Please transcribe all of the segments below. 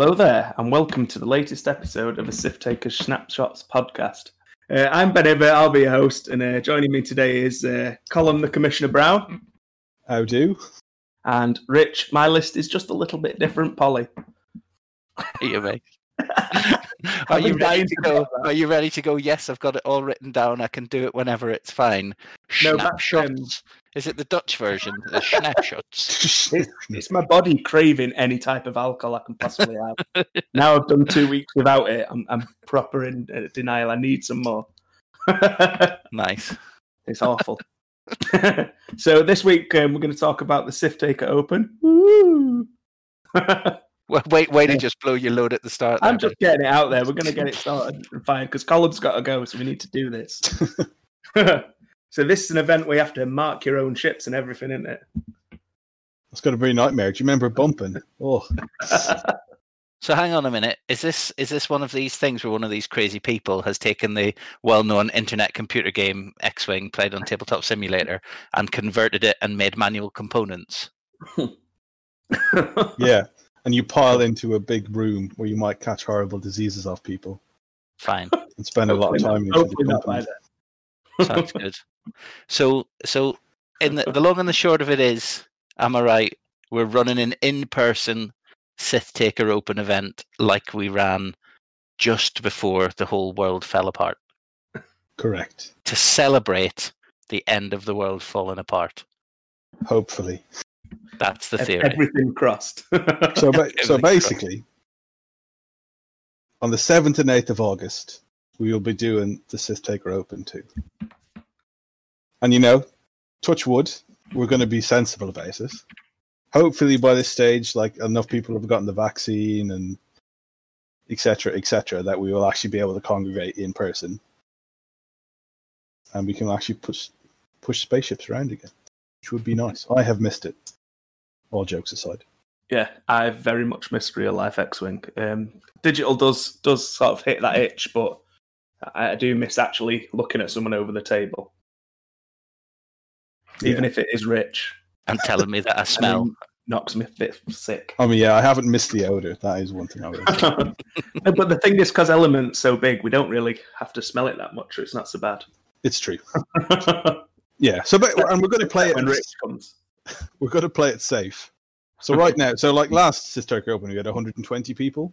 Hello there, and welcome to the latest episode of the Sith Taker Snapshots podcast. I'm Ben Ibbett, I'll be your host, and joining me today is Colin the Commissioner Brown. How do? And Rich, my list is just a little bit different, Polly. Hey, you, mate. Are you ready to go? Yes, I've got it all written down. I can do it whenever it's fine. No, snapshots. Is it the Dutch version? The snapshots. It's my body craving any type of alcohol I can possibly have. Now I've done 2 weeks without it. I'm proper in denial. I need some more. Nice. It's awful. So this week we're going to talk about the Sith Taker Open. Woo! Way to just blow your load at the start. I'm just getting it out there. We're going to get it started and fine because Colin's got to go, so we need to do this. So this is an event where you have to mark your own ships and everything, isn't it? That's got to be a nightmare. Do you remember bumping? Oh. So hang on a minute. Is this one of these things where one of these crazy people has taken the well-known internet computer game X-Wing played on Tabletop Simulator and converted it and made manual components? Yeah. And you pile into a big room where you might catch horrible diseases off people. Fine. And spend hopefully a lot of time in the sounds good. So in the long and the short of it is, am I right, we're running an in-person Sith Taker Open event like we ran just before the whole world fell apart. Correct. To celebrate the end of the world falling apart. Hopefully. That's the theory. Everything crossed. So basically, on the 7th and 8th of August, we will be doing the Sith Taker Open too. And touch wood, we're going to be sensible about it. Hopefully by this stage, enough people have gotten the vaccine and et cetera, that we will actually be able to congregate in person. And we can actually push spaceships around again, which would be nice. I have missed it. All jokes aside. Yeah, I've very much missed real life X-Wing. Digital does sort of hit that itch, but I do miss actually looking at someone over the table. Even if it is Rich. And telling me that I smell. Knocks me a bit sick. I mean, yeah, I haven't missed the odour. That is one thing I would say. But the thing is, because Element's so big, we don't really have to smell it that much, or it's not so bad. It's true. Yeah, and we're going to play it when Rich comes. We've got to play it safe. So right now, last Sith Taker Open, we had 120 people.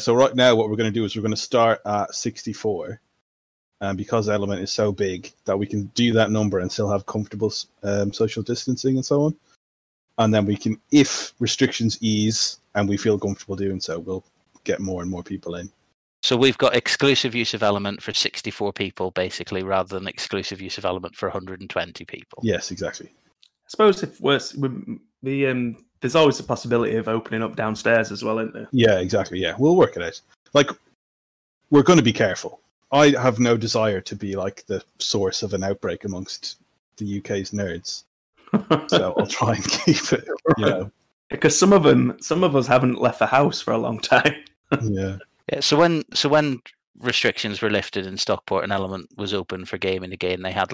So right now, what we're going to do is we're going to start at 64, because Element is so big that we can do that number and still have comfortable social distancing and so on. And then we can, if restrictions ease and we feel comfortable doing so, we'll get more and more people in. So we've got exclusive use of Element for 64 people, basically, rather than exclusive use of Element for 120 people. Yes, exactly. I suppose if there's always the possibility of opening up downstairs as well, isn't there? Yeah, exactly. Yeah, we'll work it out. We're going to be careful. I have no desire to be the source of an outbreak amongst the UK's nerds, so I'll try and keep it. Because some of us haven't left the house for a long time. Yeah. So when restrictions were lifted in Stockport and Element was open for gaming again, they had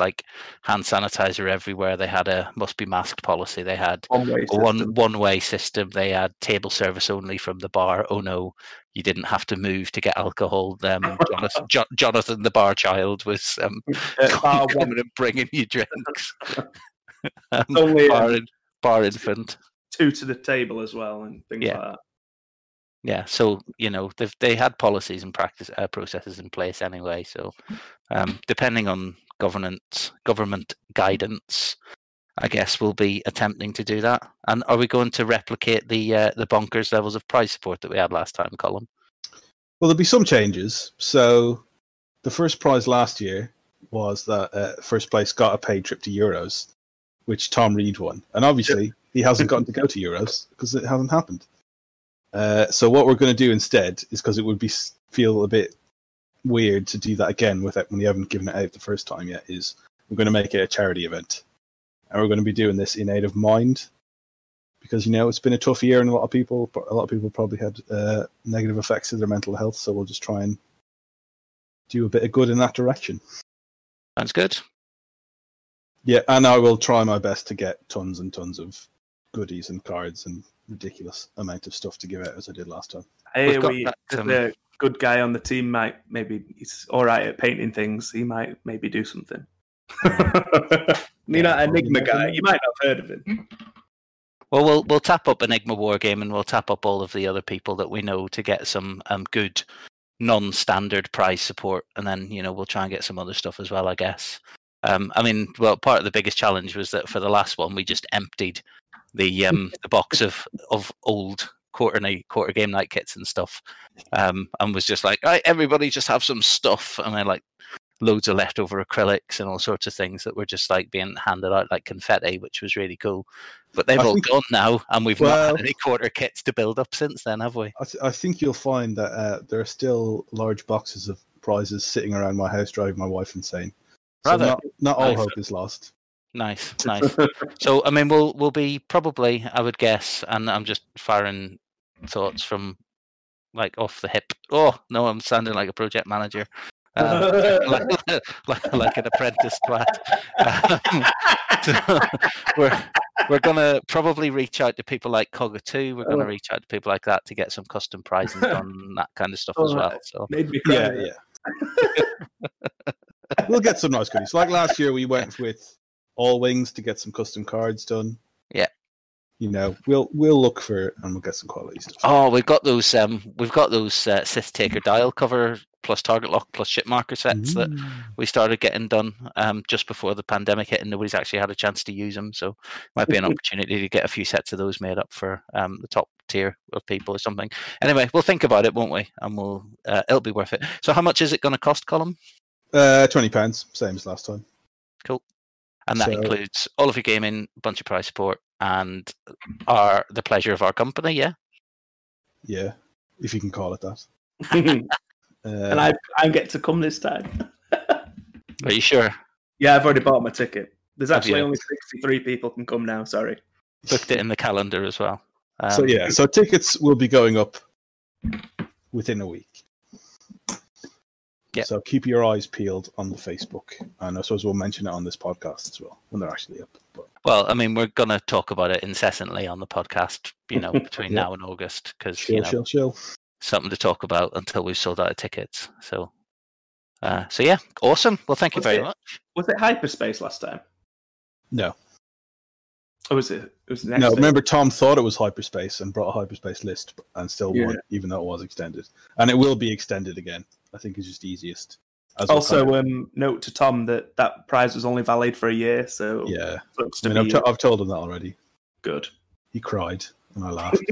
hand sanitizer everywhere, they had a must be masked policy, they had one-way system, they had table service only from the bar. Oh no, you didn't have to move to get alcohol. Jonathan the bar child was coming and bringing you drinks. Only bar infant, two to the table as well and things like that. Yeah, so they had policies and practice processes in place anyway. So, depending on government guidance, I guess we'll be attempting to do that. And are we going to replicate the bonkers levels of prize support that we had last time, Colin? Well, there'll be some changes. So, the first prize last year was that first place got a paid trip to Euros, which Tom Reed won, and obviously he hasn't gotten to go to Euros because it hasn't happened. So what we're going to do instead is, because it would feel a bit weird to do that again without when you haven't given it out the first time yet, is we're going to make it a charity event, and we're going to be doing this in aid of Mind, because it's been a tough year and a lot of people probably had negative effects to their mental health. So we'll just try and do a bit of good in that direction. Sounds good. Yeah, and I will try my best to get tons and tons of goodies and cards and ridiculous amount of stuff to give out as I did last time. Hey, there's a good guy on the team, might maybe he's all right at painting things. He might maybe do something. You're not an Enigma guy. You might not have heard of him. Well, we'll tap up Enigma Wargame and we'll tap up all of the other people that we know to get some good non-standard prize support, and then we'll try and get some other stuff as well, I guess. Part of the biggest challenge was that for the last one we just emptied the box of old quarter game night kits and stuff, and was just like, all right, everybody just have some stuff, and then like loads of leftover acrylics and all sorts of things that were just like being handed out like confetti, which was really cool. But they've all gone now, and we've not had any quarter kits to build up since then, have we? I think you'll find that there are still large boxes of prizes sitting around my house, driving my wife insane. So not all hope is lost. Nice. So, we'll be probably, I would guess, and I'm just firing thoughts from like off the hip. Oh, no, I'm sounding like a project manager. Like an apprentice twat. We're gonna probably reach out to people like Cogga2. We're gonna reach out to people like that to get some custom prizes on that kind of stuff as well. So made me cry. Yeah. We'll get some nice goodies. Like last year, we went with All Wings to get some custom cards done. Yeah. We'll look for it and we'll get some quality stuff. Oh, we've got those Sith Taker dial cover plus target lock plus ship marker sets that we started getting done just before the pandemic hit, and nobody's actually had a chance to use them. So it might be an opportunity to get a few sets of those made up for the top tier of people or something. Anyway, we'll think about it, won't we? And we'll it'll be worth it. So how much is it going to cost, Colin? £20, same as last time. Cool. And that includes all of your gaming, a bunch of prize support, and the pleasure of our company, yeah? Yeah, if you can call it that. And I get to come this time. Are you sure? Yeah, I've already bought my ticket. There's actually only 63 people can come now, sorry. Booked it in the calendar as well. So tickets will be going up within a week. Yep. So keep your eyes peeled on the Facebook, and I suppose we'll mention it on this podcast as well when they're actually up. But... Well, we're going to talk about it incessantly on the podcast, between now and August, because chill. Something to talk about until we've sold out of tickets. So, awesome. Well, thank you very much. Was it Hyperspace last time? No. Or was it? It was next. No, remember Tom thought it was Hyperspace and brought a Hyperspace list and still won, even though it was extended, and it will be extended again. I think is just easiest. Note to Tom that prize was only valid for a year. So yeah, I've told him that already. Good. He cried and I laughed.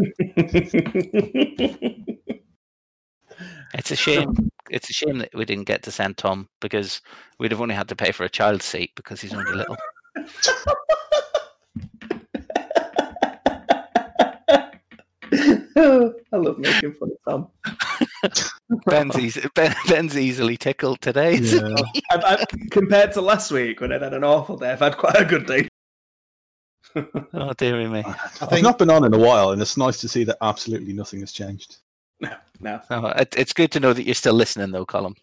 It's a shame. It's a shame that we didn't get to send Tom, because we'd have only had to pay for a child's seat because he's only little. I love making fun of Tom. Ben's easily tickled today. Yeah. Compared to last week when I had an awful day, I've had quite a good day. Oh, dear me. I've not been on in a while, and it's nice to see that absolutely nothing has changed. No. Oh, it's good to know that you're still listening, though, Colin.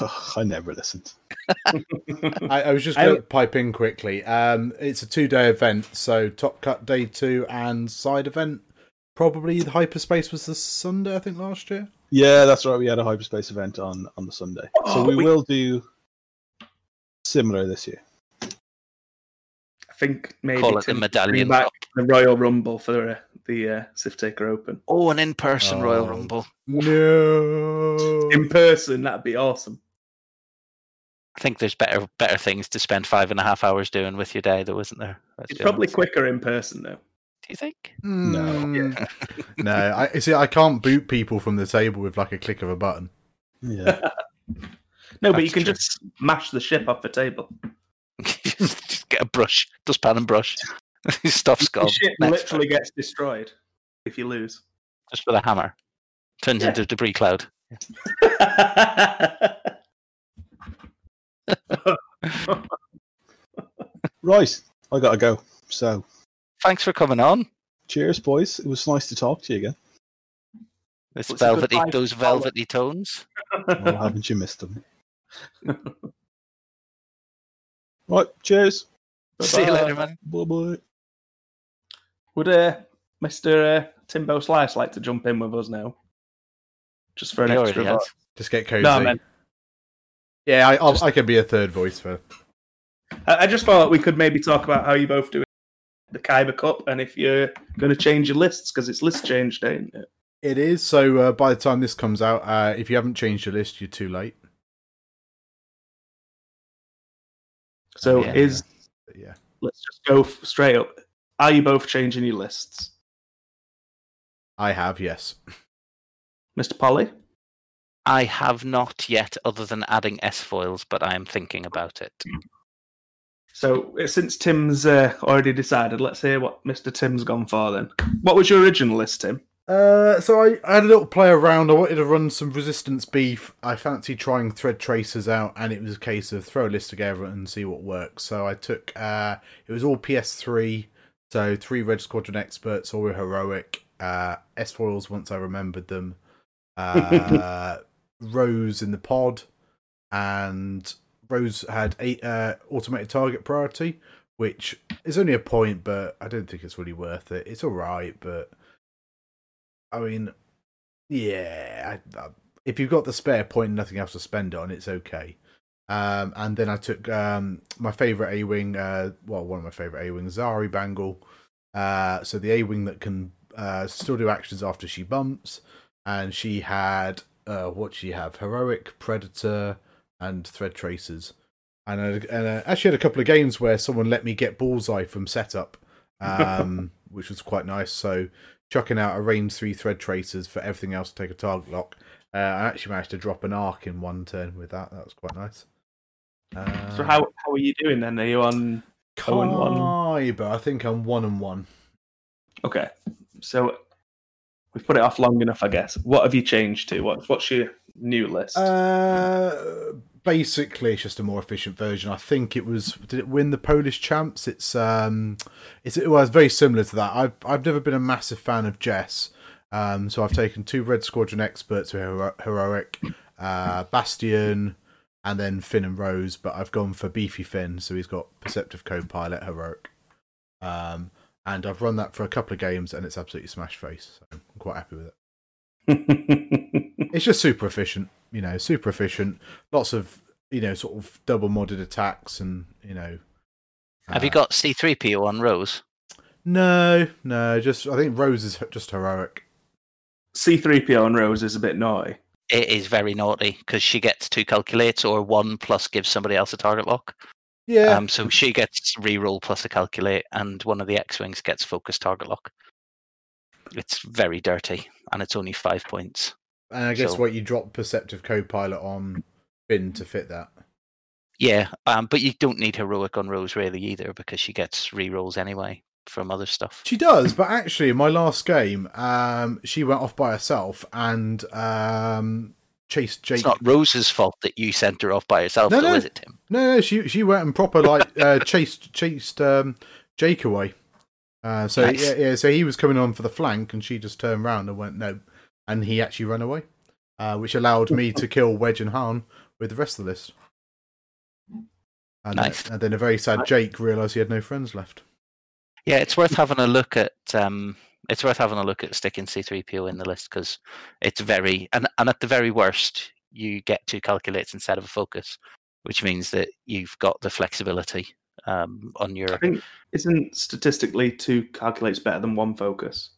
Oh, I never listened. I was just going to pipe in quickly. It's a 2-day event, so Top Cut Day 2 and side event. Probably the Hyperspace was the Sunday, I think, last year. Yeah, that's right. We had a Hyperspace event on the Sunday. So we will do similar this year. I think maybe call it the medallion back the Royal Rumble for the Sith Taker Open. Oh, an in-person Royal Rumble. No. In person, that'd be awesome. I think there's better things to spend 5.5 hours doing with your day, though, isn't there? It's probably quicker in person, though. Do you think? No. Yeah. No. I can't boot people from the table with like a click of a button. Yeah. No, but you can just mash the ship off the table. Just get a brush, dustpan and brush. Stuff's gone. The ship literally gets destroyed if you lose. Just with a hammer. Turns into a debris cloud. Right. I gotta go. So. Thanks for coming on. Cheers, boys. It was nice to talk to you again. Those velvety tones. Well, haven't you missed them? Right, cheers. Bye-bye. See you later, man. Bye-bye. Would Mr. Timbo Slice like to jump in with us now? Just for an extra voice. Just get cozy. No, man. Yeah, I could be a third voice for... I just thought we could maybe talk about how you both do the Kyber Cup and if you're going to change your lists, because it's list change day, isn't it? It is, so by the time this comes out, if you haven't changed your list, you're too late. So let's just go straight up. Are you both changing your lists? I have, yes. Mr. Polly? I have not yet, other than adding S-foils, but I am thinking about it. So, since Tim's already decided, let's hear what Mr. Tim's gone for then. What was your original list, Tim? So I had a little play around. I wanted to run some resistance beef. I fancied trying thread tracers out, and it was a case of throw a list together and see what works. So I took, it was all PS3, so 3 Red Squadron experts, all were heroic, S-foils once I remembered them, Rose in the pod, and Rose had 8 automated target priority, which is only a point, but I don't think it's really worth it. It's alright, but... I mean, yeah, if you've got the spare point and nothing else to spend it on, it's okay. And then I took my favourite A-Wing, one of my favourite A-Wings, Zari Bangle. So the A-Wing that can still do actions after she bumps. And she had, Heroic, Predator, and Thread Tracers. And I actually had a couple of games where someone let me get Bullseye from setup, which was quite nice. So... chucking out a range 3 thread tracers for everything else to take a target lock. I actually managed to drop an arc in one turn with that. That was quite nice. So how are you doing then? Are you on Kyber? I think I'm 1-1. Okay. So we've put it off long enough, I guess. What have you changed to? What's your new list? Basically, it's just a more efficient version. I think it was... did it win the Polish champs? It's very similar to that. I've never been a massive fan of Jess, so I've taken 2 Red Squadron experts who are heroic, Bastion, and then Finn and Rose. But I've gone for beefy Finn, so he's got Perceptive Copilot heroic, and I've run that for a couple of games, and it's absolutely smash face. So I'm quite happy with it. It's just super efficient. Super efficient. Lots of, sort of double modded attacks and, Have you got C-3PO on Rose? No. I think Rose is just heroic. C-3PO on Rose is a bit naughty. It is very naughty because she gets 2 calculates or 1 plus gives somebody else a target lock. Yeah. So she gets reroll plus a calculate and one of the X-Wings gets focused target lock. It's very dirty and it's only 5 points. And I guess you drop Perceptive Copilot on Finn to fit that. Yeah, but you don't need heroic on Rose really either because she gets rerolls anyway from other stuff. She does, but actually in my last game, she went off by herself and chased Jake. It's not Rose's fault that you sent her off by herself, is it, Tim? No, she went and proper chased Jake away. So he was coming on for the flank and she just turned around and went, no. And he actually ran away, which allowed me to kill Wedge and Han with the rest of the list. And, nice. And then a very sad Jake realised he had no friends left. Yeah, it's worth having a look at. It's worth having a look at sticking C-3PO in the list because it's very and at the very worst, you get 2 calculates instead of a focus, which means that you've got the flexibility on your. I think isn't statistically 2 calculates better than 1 focus?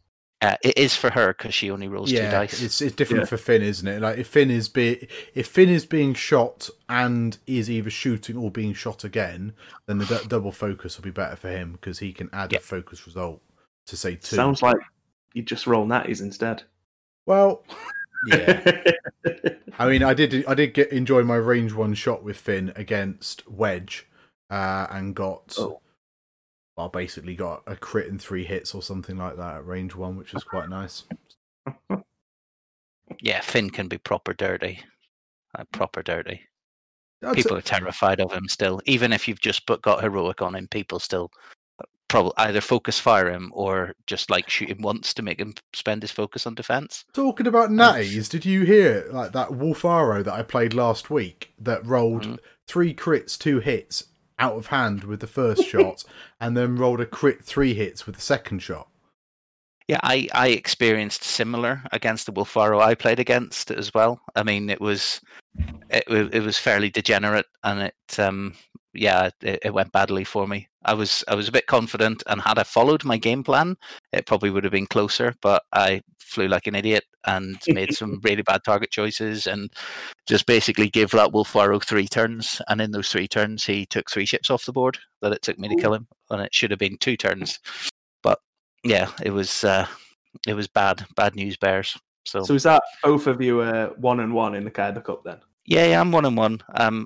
It is for her because she only rolls 2 dice. It's different for Finn, isn't it? Like if Finn is being shot and is either shooting or being shot again, then the double focus will be better for him because he can add a focus result to say 2. Sounds like you just roll natties instead. Well, yeah. I mean, I did enjoy my range 1 shot with Finn against Wedge, and got. Oh. Well, basically got a crit and 3 hits or something like that at range 1, which is quite nice. Yeah, Finn can be proper dirty. People are terrified of him still. Even if you've just got heroic on him, people still probably either focus fire him or just shoot him once to make him spend his focus on defence. Talking about natties, did you hear that Wolf Arrow that I played last week that rolled 3 crits, 2 hits, out of hand with the first shot, and then rolled a crit 3 hits with the second shot. Yeah, I experienced similar against the Wolf Arrow I played against as well. I mean, it was fairly degenerate, and it went badly for me. I was a bit confident, and had I followed my game plan, it probably would have been closer. But I flew like an idiot and made some really bad target choices, and just basically gave that Wolf Arrow 3 turns. And in those 3 turns, he took 3 ships off the board that it took me to kill him, and it should have been 2 turns. But yeah, it was bad news bears. So is that both of you 1-1 in the Kyber Cup then? Yeah, I'm 1-1.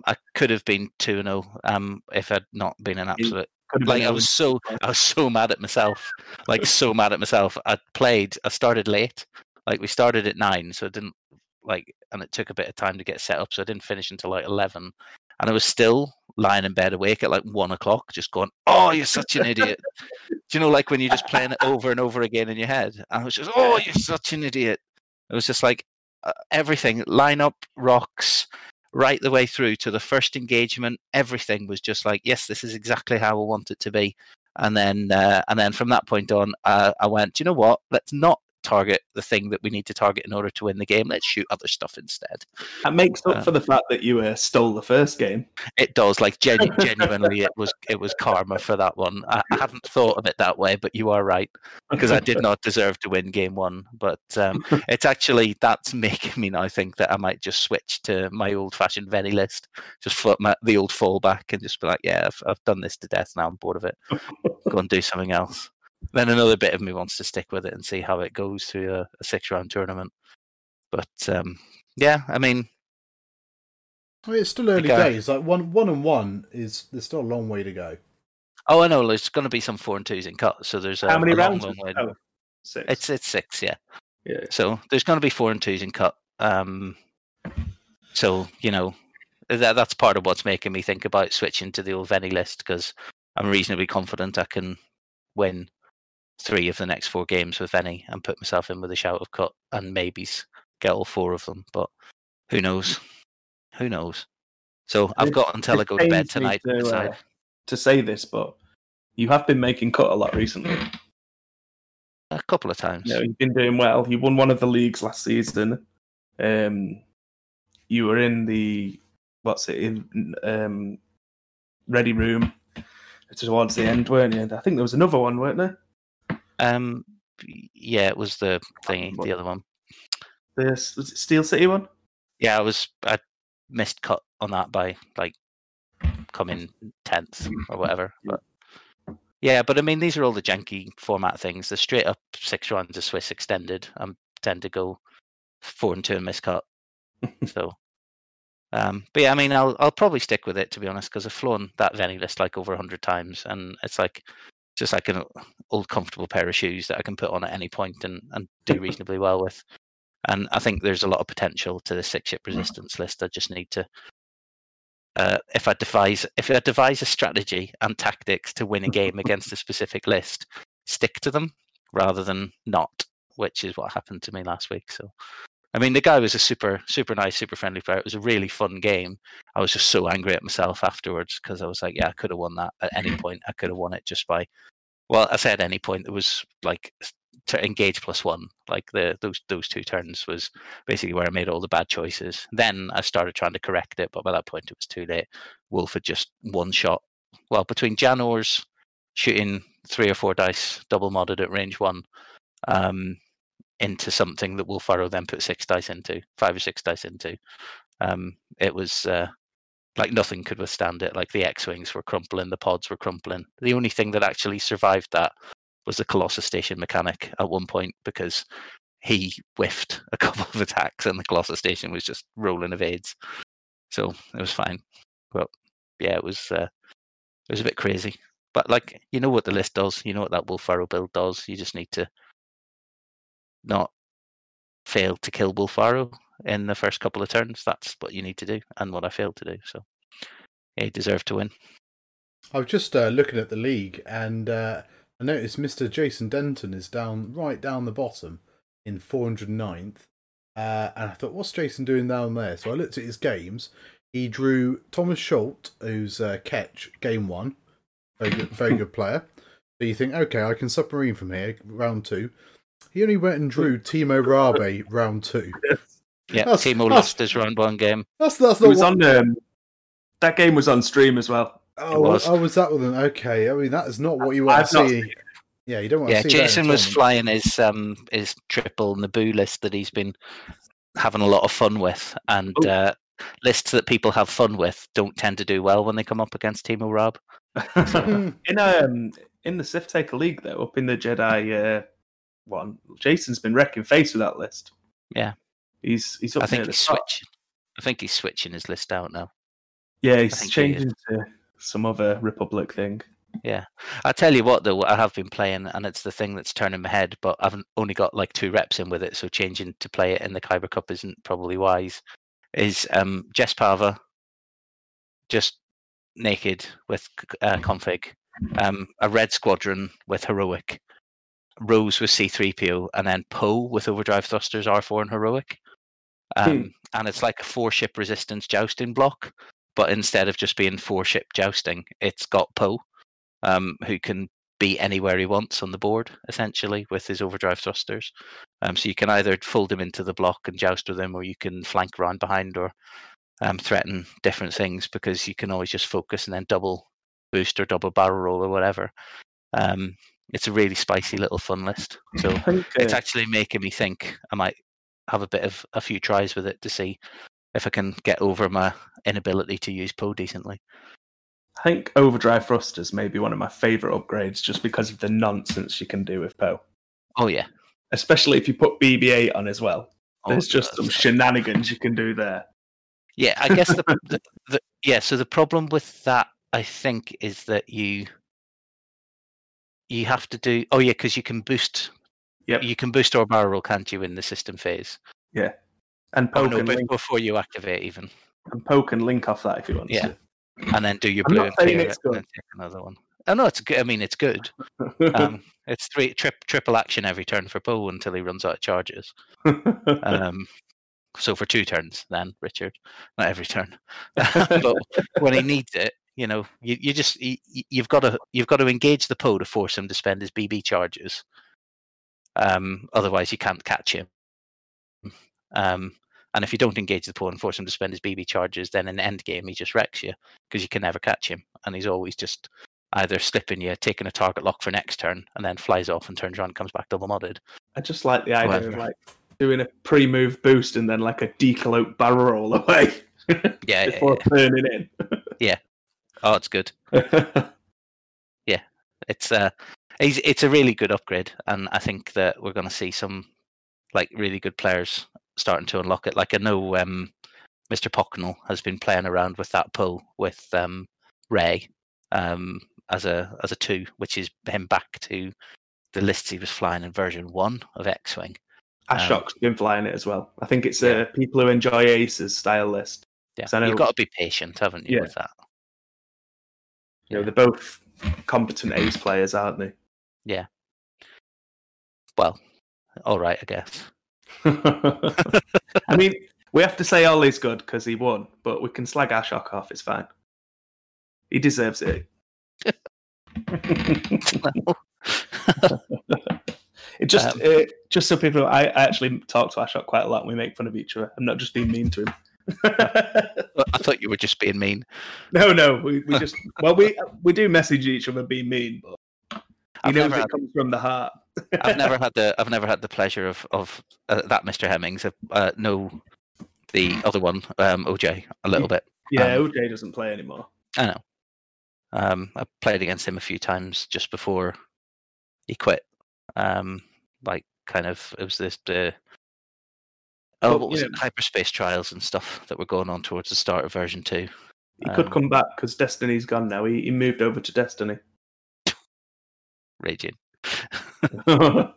I could have been 2-0. If I'd not been an absolute like been I was so mad at myself. Like so mad at myself. I started late. Like we started at 9, so I didn't and it took a bit of time to get set up, so I didn't finish until 11. And I was still lying in bed awake at 1 o'clock, just going, "Oh, you're such an idiot." Do you know, when you're just playing it over and over again in your head? And I was just, "Oh, you're such an idiot." It was just everything, line up, rocks, right the way through to the first engagement. Everything was just yes, this is exactly how I want it to be. And then from that point on, I went, "Do you know what? Let's not target the thing that we need to target in order to win the game. Let's shoot other stuff instead." That makes up for the fact that you stole the first game. It does. Genuinely, it was karma for that one. I hadn't thought of it that way, but you are right, because I did not deserve to win game one. But it's actually, that's making me now think that I might just switch to my old-fashioned Venny list, just flip the old fallback and just be like, yeah, I've done this to death now. I'm bored of it. Go and do something else. Then another bit of me wants to stick with it and see how it goes through a 6-round tournament. But it's still early days. 1-1 is, there's still a long way to go. Oh, I know. There's going to be some 4 and 2s in cuts. So there's how many rounds? Long way to go. 6. It's 6, yeah. So there's going to be 4 and 2s in cut. That's part of what's making me think about switching to the old Venny list, because I'm reasonably confident I can win 3 of the next 4 games with Venny and put myself in with a shout of cut and maybe get all 4 of them, but who knows. So I've got until I go to bed tonight to decide. To say this, but you have been making cut a lot recently. A couple of times. Yeah, you've been doing well. You won one of the leagues last season. You were in the ready room towards the end, weren't you? I think there was another one, weren't there? It was the thingy, the other one. Was it Steel City one? Yeah, I missed cut on that by coming 10th or whatever. But I mean, these are all the janky format things. The straight up 6 rounds of Swiss extended. I tend to go 4 and 2 and miss cut. So. I'll probably stick with it, to be honest, because I've flown that Venny list over 100 times, and it's just an old comfortable pair of shoes that I can put on at any point and do reasonably well with. And I think there's a lot of potential to the 6-ship resistance list. I just need to, if I devise a strategy and tactics to win a game against a specific list, stick to them rather than not, which is what happened to me last week. So. I mean, the guy was a super, super nice, super friendly player. It was a really fun game. I was just so angry at myself afterwards, because I was like, yeah, I could have won that at any point. I could have won it just by, well, I said any point. It was engage +1. Those 2 turns was basically where I made all the bad choices. Then I started trying to correct it, but by that point it was too late. Wolf had just one shot. Well, between Janor's shooting 3 or 4 dice, double modded at range 1, into something that Wolf Arrow then put 6 dice into, 5 or 6 dice into. It was nothing could withstand it. The X-Wings were crumpling, the pods were crumpling. The only thing that actually survived that was the Colossus Station mechanic at one point, because he whiffed a couple of attacks and the Colossus Station was just rolling evades. So it was fine. But yeah, it was a bit crazy. But you know what the list does, you know what that Wolf Arrow build does. You just need to not fail to kill Wolf Arrow in the first couple of turns. That's what you need to do, and what I failed to do. So he deserved to win. I was just looking at the league, and I noticed Mr. Jason Denton is down the bottom in 409th. And I thought, what's Jason doing down there? So I looked at his games. He drew Thomas Schultz, who's Ketch, game 1. Very good player. So you think, okay, I can submarine from here, round 2. He only went and drew Timo Rabe round 2. Yeah, Timo lost his round 1 game. That's the one. That game was on stream as well. Oh, was that with him? Okay, I mean, that is not what you want to see. Yeah, you don't want to see Jason that was flying his triple Naboo list that he's been having a lot of fun with, and lists that people have fun with don't tend to do well when they come up against Timo Rabe. In the Sith Taker League, though, up in the Jedi one, Jason's been wrecking face with that list. Yeah. He's up near the top. I think he's switching his list out now. Yeah, he's changing to some other Republic thing. Yeah. I tell you what, though, I have been playing, and it's the thing that's turning my head, but I've only got like 2 reps in with it, so changing to play it in the Kyber Cup isn't probably wise, is Jess Pava, just naked with config, a Red Squadron with Heroic, Rose with C-3PO, and then Poe with Overdrive Thrusters, R4 and Heroic. And it's like a 4-ship resistance jousting block, but instead of just being 4-ship jousting, it's got Poe, who can be anywhere he wants on the board, essentially, with his Overdrive Thrusters. So you can either fold him into the block and joust with him, or you can flank around behind or threaten different things, because you can always just focus and then double boost or double barrel roll or whatever. It's a really spicy little fun list. So it's actually making me think I might have a few tries with it to see if I can get over my inability to use Poe decently. I think Overdrive Thrusters may be one of my favourite upgrades just because of the nonsense you can do with Poe. Oh, yeah. Especially if you put BB-8 on as well. There's just some shenanigans you can do there. Yeah, I guess so the problem with that, I think, is that you have to do... Oh, yeah, because you can boost... Yep. You can boost or barrel roll, can't you, in the system phase? Yeah. And poke and link. Before you activate, even. And poke and link off that if you want to. Yeah. And then do your blue and clear it and then take another one. Oh, no, it's good. I mean, it's good. It's triple action every turn for Poe until he runs out of charges. So for 2 turns then, Richard. Not every turn. But when he needs it, you know, you've got to engage the Poe to force him to spend his BB charges. Otherwise, you can't catch him. And if you don't engage the Poe and force him to spend his BB charges, then in the end game, he just wrecks you because you can never catch him. And he's always just either slipping you, taking a target lock for next turn, and then flies off and turns around and comes back double modded. I just like the idea of like doing a pre-move boost and then like a decloak barrel roll away before turning in. Yeah. Oh, it's good. Yeah. It's a really good upgrade, and I think that we're going to see some like really good players starting to unlock it. Like I know Mr. Pocknell has been playing around with that Poe with Ray as a 2, which is him back to the lists he was flying in version 1 of X-Wing. Ashok's been flying it as well. I think it's people who enjoy Ace's style list. Yeah. You've got to be patient, haven't you, with that? You know, they're both competent Ace players, aren't they? Yeah. Well, all right, I guess. I mean, we have to say Ollie's good because he won, but we can slag Ashok off. It's fine. He deserves it. Just so people, I actually talk to Ashok quite a lot. And we make fun of each other. I'm not just being mean to him. I thought you were just being mean. No, we just we do message each other being mean, but it comes from the heart. I've never had the pleasure of that Mr. Hemmings. No, the other one, OJ, a little bit. Yeah, OJ doesn't play anymore. I know. I played against him a few times just before he quit. It was this. What was it? Hyperspace trials and stuff that were going on towards the start of version 2. He could come back because Destiny's gone now. He moved over to Destiny. Raging. Right.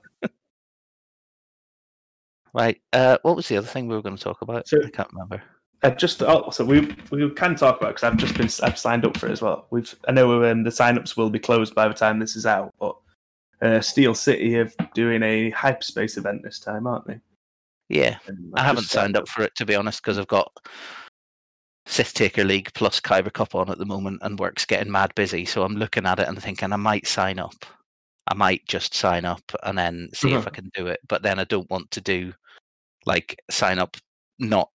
What was the other thing we were going to talk about? So, I can't remember. We can talk about it because I've signed up for it as well. I know the sign-ups will be closed by the time this is out, but Steel City are doing a Hyperspace event this time, aren't they? Yeah, I haven't signed up for it, to be honest, because I've got Sith Taker League plus Kyber Cup on at the moment and work's getting mad busy. So I'm looking at it and thinking I might sign up. I might just sign up and then see if I can do it. But then I don't want to do like sign up, not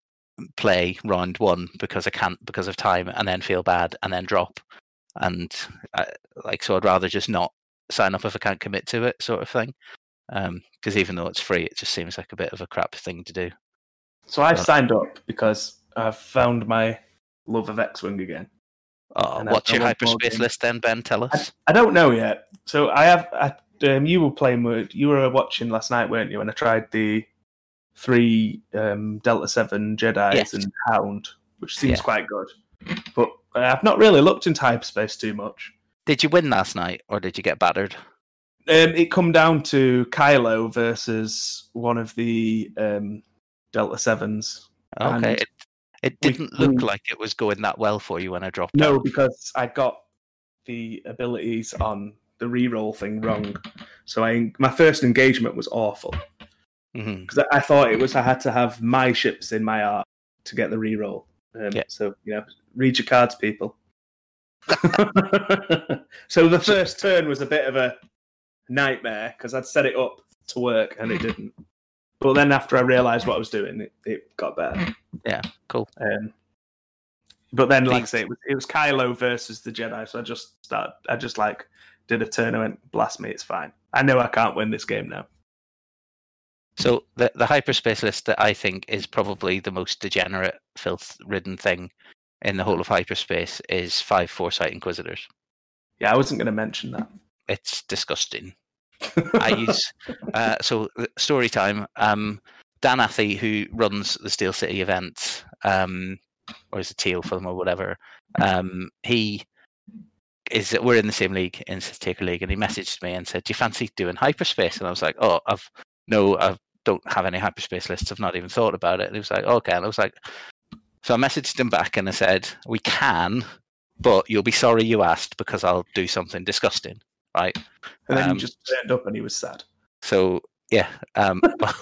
play round one because I can't because of time, and then feel bad and then drop. And so I'd rather just not sign up if I can't commit to it, sort of thing. Because even though it's free, it just seems like a bit of a crap thing to do. So I've signed up because I've found my love of X-Wing again. Oh, what's your hyperspace list then, Ben? Tell us. I don't know yet. So I have. You were playing. You were watching last night, weren't you? And I tried the 3 Delta 7 Jedis and Hound, which seems quite good. But I've not really looked into hyperspace too much. Did you win last night, or did you get battered? It come down to Kylo versus one of the Delta 7s. Okay. It didn't look like it was going that well for you when I dropped out. No, because I got the abilities on the reroll thing wrong. So my first engagement was awful. Because I thought I had to have my ships in my art to get the reroll. So, read your cards, people. So the first turn was a bit of a nightmare because I'd set it up to work and it didn't. But then after I realised what I was doing, it got better. Yeah, cool. But then, like I say, it was Kylo versus the Jedi, so I just did a turn and went, blast me, it's fine. I know I can't win this game now. So the hyperspace list that I think is probably the most degenerate, filth-ridden thing in the whole of hyperspace is 5 Foresight Inquisitors. Yeah, I wasn't going to mention that. It's disgusting. I use story time. Dan Athey, who runs the Steel City event, or is a TO for them or whatever, we're in the same league, in Sith Taker League, and he messaged me and said, "Do you fancy doing hyperspace?" And I was like, "Oh, I don't have any hyperspace lists. I've not even thought about it." And he was like, "Okay," and I was like, so I messaged him back and I said, "We can, but you'll be sorry you asked because I'll do something disgusting." Right, and then he just turned up and he was sad. So yeah,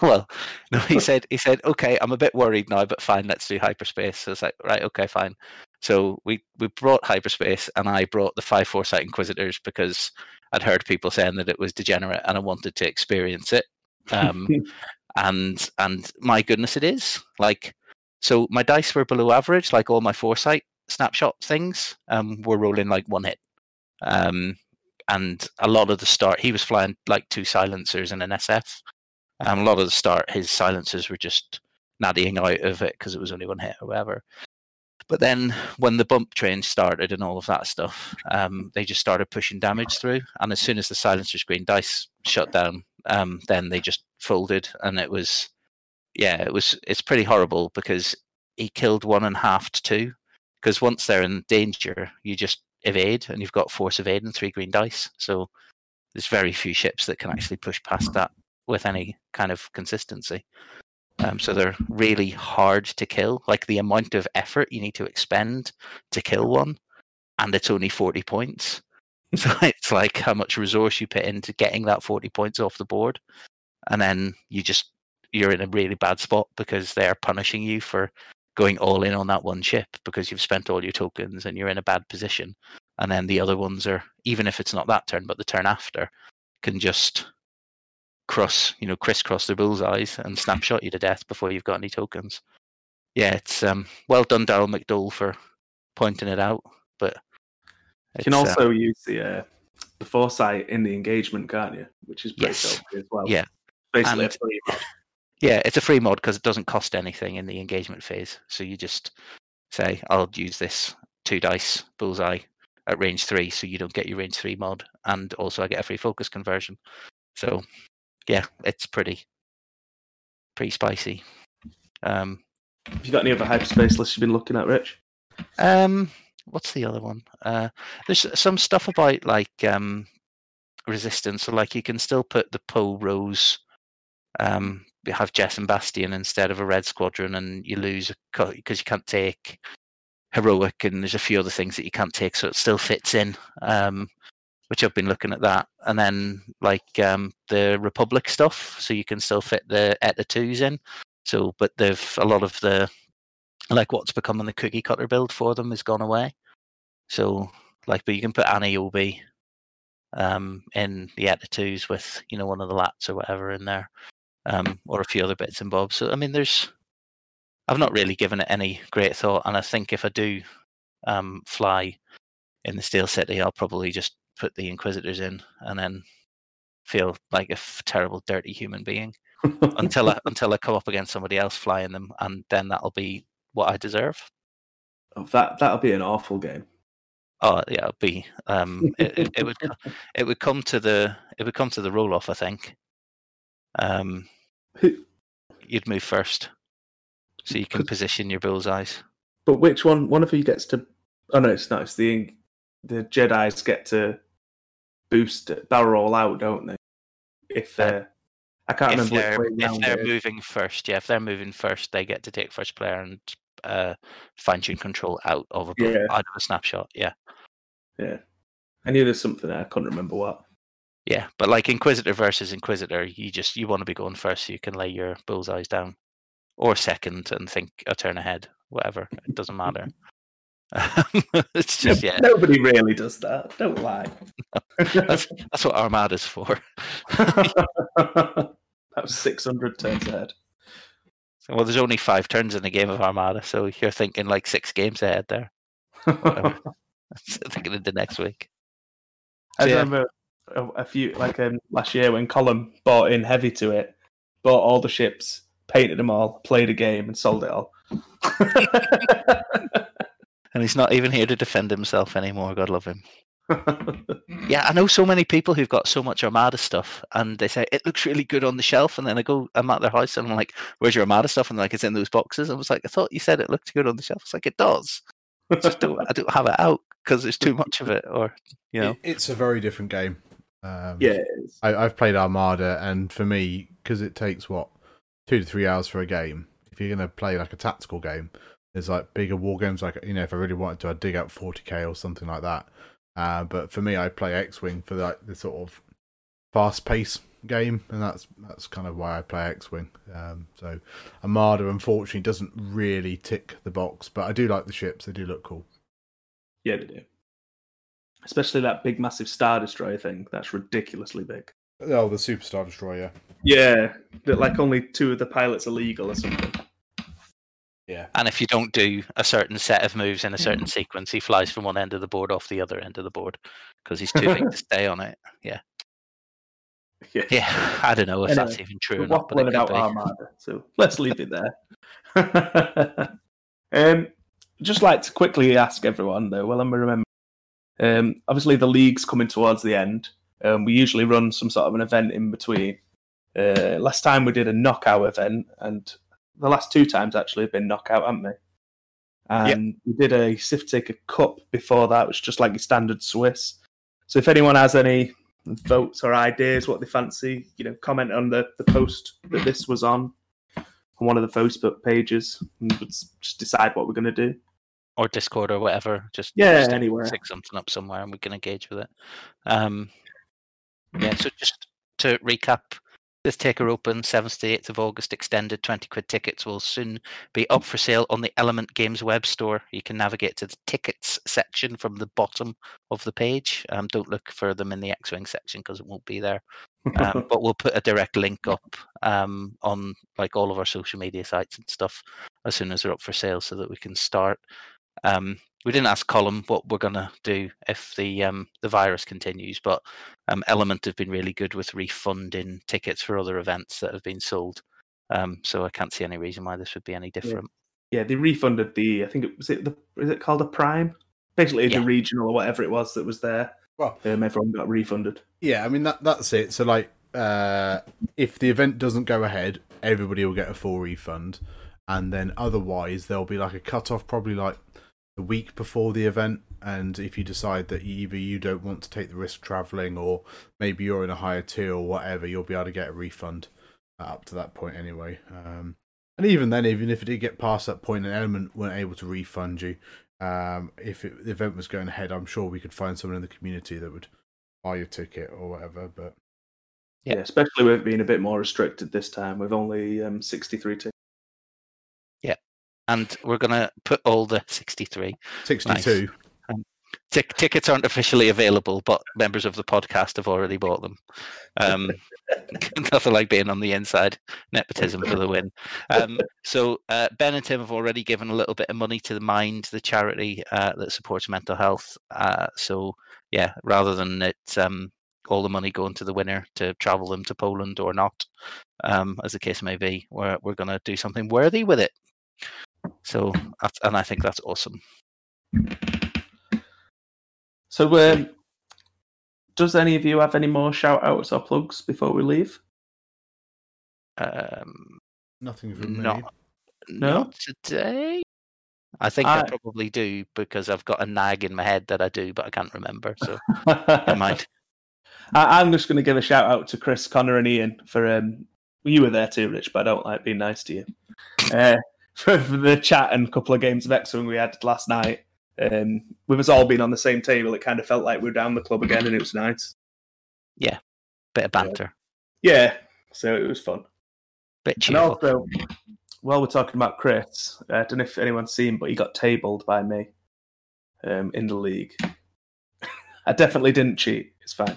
well, no, he said, "Okay, I'm a bit worried now, but fine, let's do hyperspace." So I was like, right, okay, fine. So we brought hyperspace, and I brought the 5 Foresight Inquisitors because I'd heard people saying that it was degenerate, and I wanted to experience it. And my goodness, it is like so. My dice were below average, like all my Foresight snapshot things were rolling like one hit. And a lot of the start, he was flying like 2 silencers and an SF. A lot of the start, his silencers were just nattying out of it because it was only one hit or whatever. But then when the bump train started and all of that stuff, they just started pushing damage through. And as soon as the silencers green dice shut down, then they just folded. And it was, it's pretty horrible because he killed one and halved 2. Because once they're in danger, you just evade, and you've got force evade and 3 green dice, so there's very few ships that can actually push past that with any kind of consistency. So they're really hard to kill. Like the amount of effort you need to expend to kill one, and it's only 40 points. So it's like how much resource you put into getting that 40 points off the board, and then you're in a really bad spot because they're punishing you for going all in on that one ship because you've spent all your tokens and you're in a bad position. And then the other ones are, even if it's not that turn, but the turn after, can just crisscross their bullseyes and snapshot you to death before you've got any tokens. Yeah, it's well done, Daryl McDowell, for pointing it out. But you can also use the foresight in the engagement, can't you? Which is pretty helpful as well. Yeah, basically. Yeah, it's a free mod because it doesn't cost anything in the engagement phase. So you just say, I'll use this 2 dice bullseye at range 3, so you don't get your range 3 mod. And also I get a free focus conversion. So yeah, it's pretty spicy. Have you got any other hyperspace lists you've been looking at, Rich? What's the other one? There's some stuff about resistance. So you can still put the Poe Rose... you have Jess and Bastion instead of a Red Squadron, and you lose because you can't take heroic, and there's a few other things that you can't take, so it still fits in, which I've been looking at that. And then the Republic stuff, so you can still fit the Eta 2s in. So, but they've a lot of the what's becoming the cookie cutter build for them has gone away. So but you can put Annie Obi in the Eta 2s with, you know, one of the lats or whatever in there, or a few other bits and bobs. So, I mean, I've not really given it any great thought, and I think if I do fly in the Steel City, I'll probably just put the Inquisitors in and then feel like a terrible, dirty human being until I come up against somebody else flying them, and then that'll be what I deserve. Oh, that'll be an awful game. Oh yeah, it'll be. It would come to the roll off, I think. You'd move first, so you can position your bullseyes. But which one? One of you gets to. Oh no, it's not. It's the Jedi's get to boost it, barrel roll out, don't they? If I can't remember which way round. If they're moving first, yeah. If they're moving first, they get to take first player and fine-tune control out of a snapshot. Yeah, yeah. I knew there's something there. I couldn't remember what. Yeah, but like Inquisitor versus Inquisitor, you want to be going first so you can lay your bullseyes down, or second and think a turn ahead. Whatever, it doesn't matter. It's just nobody really does that. Don't lie. That's what Armada's for. That was 600 turns ahead. Well, there's only 5 turns in the game of Armada, so you're thinking like 6 games ahead there. I'm thinking of the next week. I remember a few, like last year when Colin bought in heavy to it, bought all the ships, painted them all, played a game, and sold it all. And he's not even here to defend himself anymore. God love him. Yeah, I know so many people who've got so much Armada stuff, and they say it looks really good on the shelf. And then I'm at their house, and I'm like, "Where's your Armada stuff?" And they're like, "It's in those boxes." I was like, "I thought you said it looked good on the shelf." It's like it does. I don't have it out because there's too much of it, or you know, it's a very different game. Yeah, I've played Armada, and for me, because it takes 2 to 3 hours for a game. If you're going to play like a tactical game, there's like bigger war games. Like you know, if I really wanted to, I'd dig out 40k or something like that. But for me, I play X-Wing for like the sort of fast-paced game, and that's kind of why I play X-Wing. So Armada, unfortunately, doesn't really tick the box, but I do like the ships; they do look cool. Yeah, they do. Especially that big, massive Star Destroyer thing. That's ridiculously big. Oh, the Super Star Destroyer. Yeah, that like only 2 of the pilots are legal or something. Yeah. And if you don't do a certain set of moves in a certain sequence, he flies from one end of the board off the other end of the board because he's too big to stay on it. Yeah. Yeah. I don't know if that's even true or not. But about Armada, so let's leave it there. Just like to quickly ask everyone, though, while I'm remembering, obviously the league's coming towards the end. We usually run some sort of an event in between. Last time we did a knockout event, and the last 2 times actually have been knockout, haven't they? And we did a Sith Taker Cup before that, which is just like your standard Swiss. So if anyone has any votes or ideas, what they fancy, you know, comment on the post that this was on one of the Facebook pages, and we'll just decide what we're going to do. Or Discord or whatever. Just anywhere. Stick something up somewhere and we can engage with it. So just to recap, this Taker Open, 7th to 8th of August, extended £20 tickets will soon be up for sale on the Element Games web store. You can navigate to the tickets section from the bottom of the page. Don't look for them in the X-Wing section because it won't be there. But we'll put a direct link up on like all of our social media sites and stuff as soon as they're up for sale so that we can start. We didn't ask Colin what we're going to do if the virus continues, but Element have been really good with refunding tickets for other events that have been sold. So I can't see any reason why this would be any different. Yeah, they refunded is it called a Prime? Basically the regional or whatever it was that was there. Well, everyone got refunded. Yeah, I mean, that's it. So like if the event doesn't go ahead, everybody will get a full refund. And then otherwise there'll be like a cut-off probably like the week before the event, and if you decide that either you don't want to take the risk travelling or maybe you're in a higher tier or whatever, you'll be able to get a refund up to that point anyway. And even then, even if it did get past that point and Element weren't able to refund you, if the event was going ahead, I'm sure we could find someone in the community that would buy your ticket or whatever. But yeah, especially with it being a bit more restricted this time, with only 63 tickets. And we're going to put all the 62. Nice. Tickets aren't officially available, but members of the podcast have already bought them. Nothing like being on the inside. Nepotism for the win. So Ben and Tim have already given a little bit of money to the Mind, the charity that supports mental health. So, rather than it all the money going to the winner to travel them to Poland or not, as the case may be, we're going to do something worthy with it. So, and I think that's awesome. So, does any of you have any more shout-outs or plugs before we leave? Nothing from me. Not today. I think I probably do, because I've got a nag in my head that I do, but I can't remember, so never mind. I'm just going to give a shout-out to Chris, Connor and Ian for... you were there too, Rich, but I don't like being nice to you. For the chat and a couple of games of X-Wing we had last night. With us all being on the same table, it kind of felt like we were down the club again, and it was nice. Yeah, bit of banter. Yeah, so it was fun. Bit cheerful. And also, while we're talking about Chris, I don't know if anyone's seen, but he got tabled by me in the league. I definitely didn't cheat. It's fine.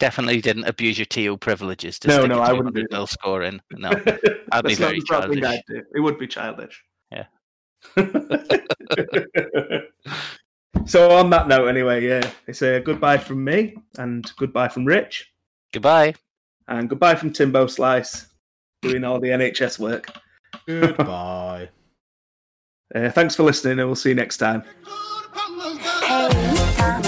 Definitely didn't abuse your TO privileges. No, I wouldn't do that. Scoring. No, I'd be very childish. I'd do. It would be childish. Yeah. So on that note, anyway, it's a goodbye from me, and goodbye from Rich. Goodbye, and goodbye from Timbo Slice, doing all the NHS work. Goodbye. Thanks for listening, and we'll see you next time. Hey,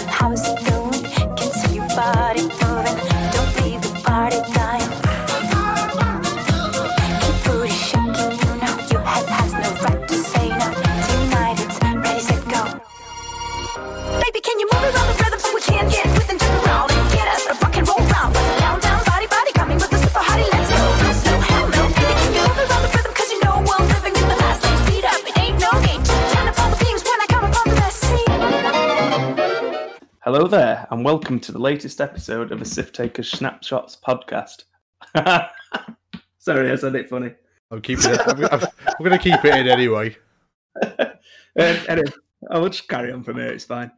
how's it going? Can see your body moving. Don't leave the party time. Keep booty shaking, you know your head has no right to say no. Tonight it's ready, set, go. Baby, can you move it on the rhythm so we can get with and jump around and get us a rock and roll round? With a down, down, body, body coming with a super hottie. Let's go, real slow, hell no. Baby, can you move it on the rhythm? Cause you know we're living in the last lane. Speed up, it ain't no game. Just turn up all the beams when I come up on the scene. Hello there, and welcome to the latest episode of a Sith Taker Snapshots podcast. Sorry, I said it funny. I'm keeping it. I'm going to keep it in anyway. Anyway, I'll just carry on from here. It's fine.